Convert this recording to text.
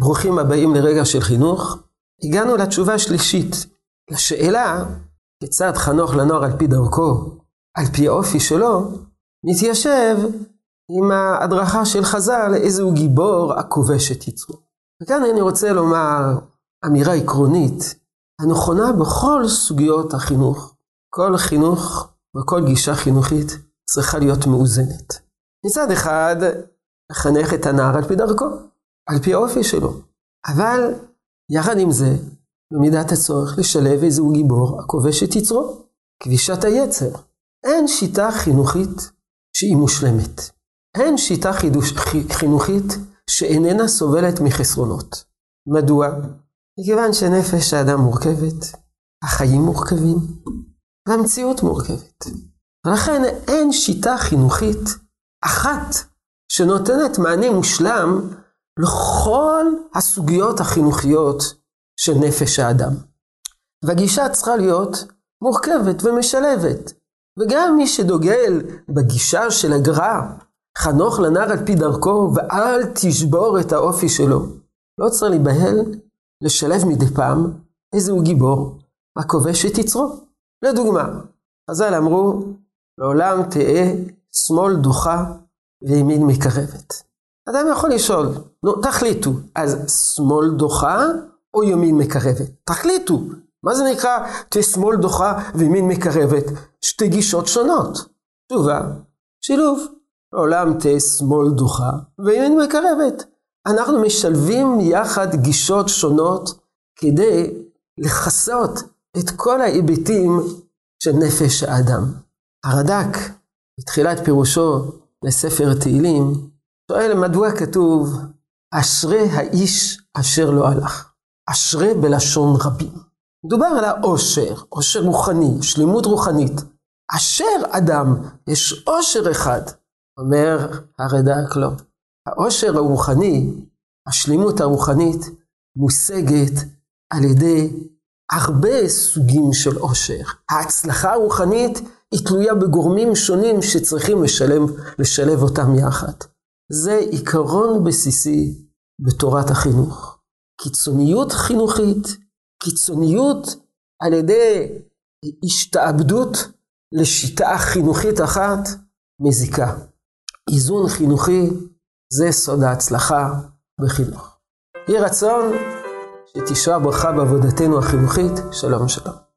ברוכים הבאים לרגע של חינוך. הגענו לתשובה השלישית, לשאלה כיצד חנוך לנוער על פי דרכו, על פי האופי שלו, מתיישב עם ההדרכה של חז"ל, איזהו גיבור הכובש את יצרו. וכאן אני רוצה לומר אמירה עקרונית, הנכונה בכל סוגיות החינוך. כל חינוך וכל גישה חינוכית צריכה להיות מאוזנת. מצד אחד, לחנך את הנער על פי דרכו, על פי האופי שלו. אבל יחד עם זה, במידת הצורך לשלב איזהו גיבור הכובש את יצרו, כבישת היצר. אין שיטה חינוכית שהיא מושלמת. אין שיטה חינוכית שאיננה סובלת מחסרונות. מדוע? מכיוון שנפש האדם מורכבת, החיים מורכבים, והמציאות מורכבת. ולכן אין שיטה חינוכית אחת שנותנת מענה מושלם לכל הסוגיות החינוכיות של נפש האדם. והגישה צריכה להיות מורכבת ומשלבת. וגם מי שדוגל בגישה של הגר"א, חנוך לנער על פי דרכו ואל תשבור את האופי שלו, לא צריך להיבהל לשלב מדי פעם איזהו גיבור הכובש את יצרו. לדוגמה, חז"ל אמרו, לעולם תהא שמאל דוחה וימין מקרבת. אדם יכול לשאול, נו, תחליטו, אז שמאל דוחה או ימין מקרבת? תחליטו, מה זה נקרא שמאל דוחה וימין מקרבת? שתי גישות שונות. תשובה, שילוב, לעולם תהא שמאל דוחה וימין מקרבת. אנחנו משלבים יחד גישות שונות כדי לחסות את כל ההיבטים של נפש האדם. הרד"ק, בתחילת פירושו לספר תהילים, שואל מדוע כתוב, אשרי האיש אשר לא הלך. אשרי בלשון רבים. מדובר על האושר, אושר רוחני, שלימות רוחנית. אשר אדם, יש אושר אחד. אומר הרד"ק לא. האושר הרוחני, השלימות הרוחנית, מושגת על ידי הרבה סוגים של אושר. ההצלחה הרוחנית היא תלויה בגורמים שונים שצריכים לשלב אותם יחד. זה עיקרון בסיסי בתורת החינוך. קיצוניות חינוכית, קיצוניות על ידי השתעבדות לשיטה חינוכית אחת, מזיקה. איזון חינוכי זה סוד ההצלחה בחינוך. יהי רצון שתשרה ברכה בעבודתנו החינוכית. שלום שלום.